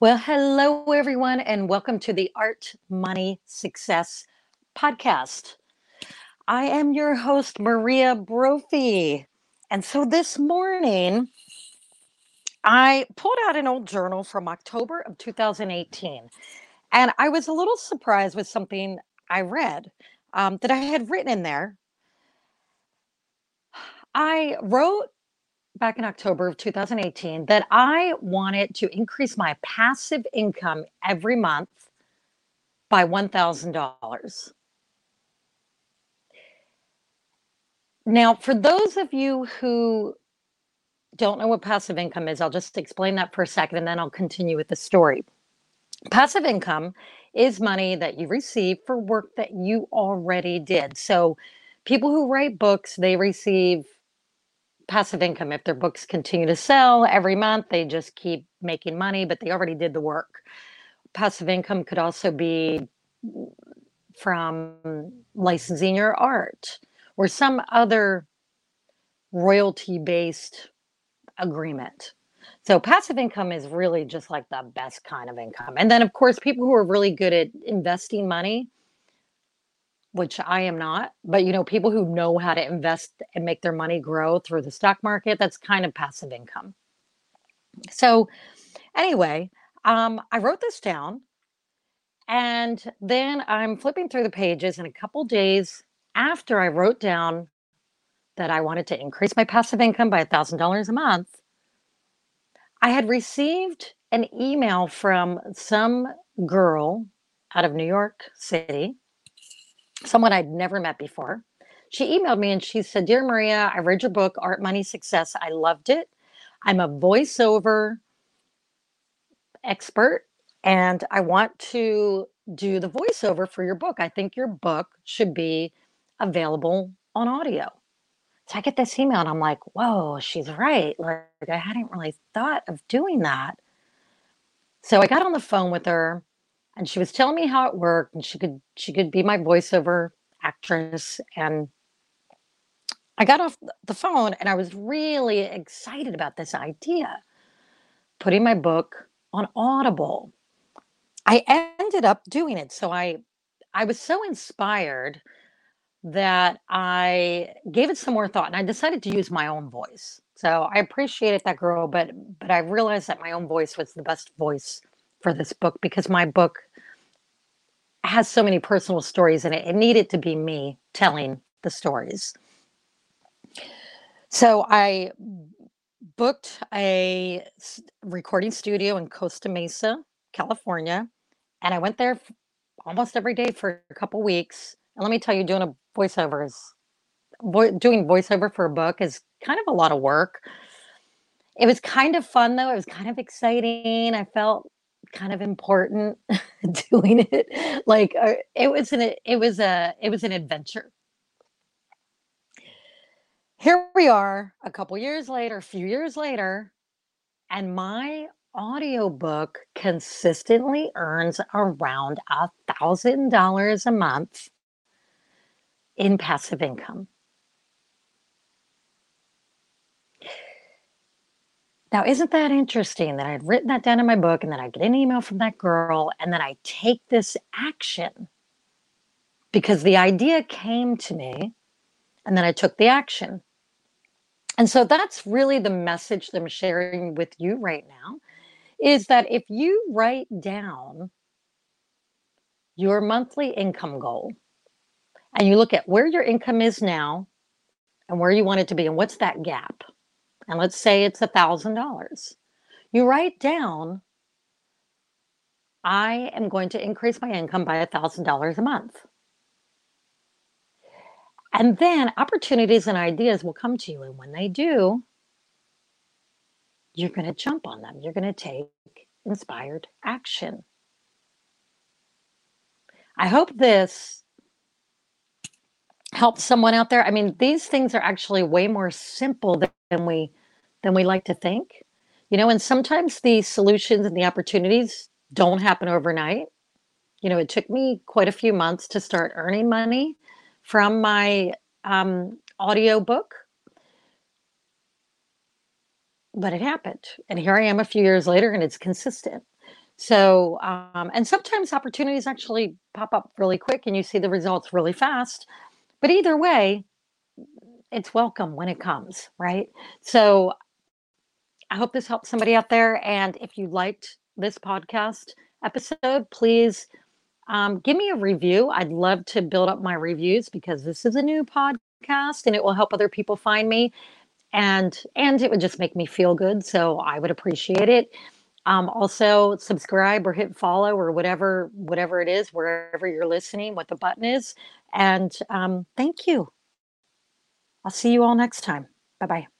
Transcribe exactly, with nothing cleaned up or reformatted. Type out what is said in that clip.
Well, hello, everyone, and welcome to the Art Money Success podcast. I am your host, Maria Brophy. And so this morning, I pulled out an old journal from October of two thousand eighteen, and I was a little surprised with something I read um, that I had written in there. I wrote back in October of two thousand eighteen that I wanted to increase my passive income every month by one thousand dollars. Now, for those of you who don't know what passive income is, I'll just explain that for a second, and then I'll continue with the story. Passive income is money that you receive for work that you already did. So people who write books, they receive passive income. If their books continue to sell every month, they just keep making money, but they already did the work. Passive income could also be from licensing your art or some other royalty-based agreement. So passive income is really just like the best kind of income. And then, of course, people who are really good at investing money, which I am not, but, you know, people who know how to invest and make their money grow through the stock market, that's kind of passive income. So anyway, um, I wrote this down, and then I'm flipping through the pages, and a couple days after I wrote down that I wanted to increase my passive income by one thousand dollars a month, I had received an email from some girl out of New York City, someone I'd never met before. She emailed me and she said, "Dear Maria, I read your book, Art Money Success. I loved it. I'm a voiceover expert, and I want to do the voiceover for your book. I think your book should be available on audio." So I get this email and I'm like, whoa, she's right. Like, I hadn't really thought of doing that. So I got on the phone with her, and she was telling me how it worked, and she could she could be my voiceover actress. And I got off the phone, and I was really excited about this idea, putting my book on Audible. I ended up doing it. So I I was so inspired that I gave it some more thought, and I decided to use my own voice. So I appreciated that girl, but but I realized that my own voice was the best voice for this book, because my book has so many personal stories in it. It needed to be me telling the stories. So I booked a recording studio in Costa Mesa, California, and I went there almost every day for a couple weeks. And let me tell you, doing a voiceover is vo- doing voiceover for a book is kind of a lot of work. It was kind of fun, though. It was kind of exciting. I felt kind of important doing it. Like uh, it was an it was a it was an adventure. Here we are a couple years later, a few years later, and my audiobook consistently earns around a thousand dollars a month in passive income. Now, isn't that interesting that I had written that down in my book, and then I get an email from that girl, and then I take this action because the idea came to me, and then I took the action. And so that's really the message that I'm sharing with you right now, is that if you write down your monthly income goal and you look at where your income is now and where you want it to be and what's that gap, and let's say it's one thousand dollars. You write down, I am going to increase my income by one thousand dollars a month. And then opportunities and ideas will come to you. And when they do, you're going to jump on them. You're going to take inspired action. I hope this helps someone out there. I mean, these things are actually way more simple than we than we like to think, you know, and sometimes the solutions and the opportunities don't happen overnight. You know, it took me quite a few months to start earning money from my um, audio book, but it happened. And here I am a few years later, and it's consistent. So, um, and sometimes opportunities actually pop up really quick and you see the results really fast, but either way, it's welcome when it comes, right? So I hope this helps somebody out there. And if you liked this podcast episode, please um, give me a review. I'd love to build up my reviews because this is a new podcast and it will help other people find me. And, and it would just make me feel good. So I would appreciate it. Um, also subscribe or hit follow or whatever, whatever it is, wherever you're listening, what the button is. And um, thank you. I'll see you all next time. Bye-bye.